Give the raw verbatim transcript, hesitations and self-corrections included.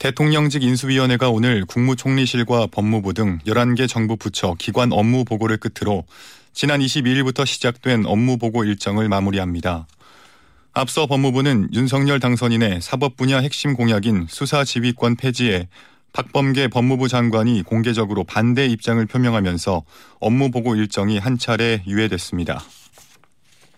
대통령직 인수위원회가 오늘 국무총리실과 법무부 등 열한 개 정부 부처 기관 업무 보고를 끝으로 지난 이십이 일부터 시작된 업무 보고 일정을 마무리합니다. 앞서 법무부는 윤석열 당선인의 사법 분야 핵심 공약인 수사지휘권 폐지에 박범계 법무부 장관이 공개적으로 반대 입장을 표명하면서 업무 보고 일정이 한 차례 유예됐습니다.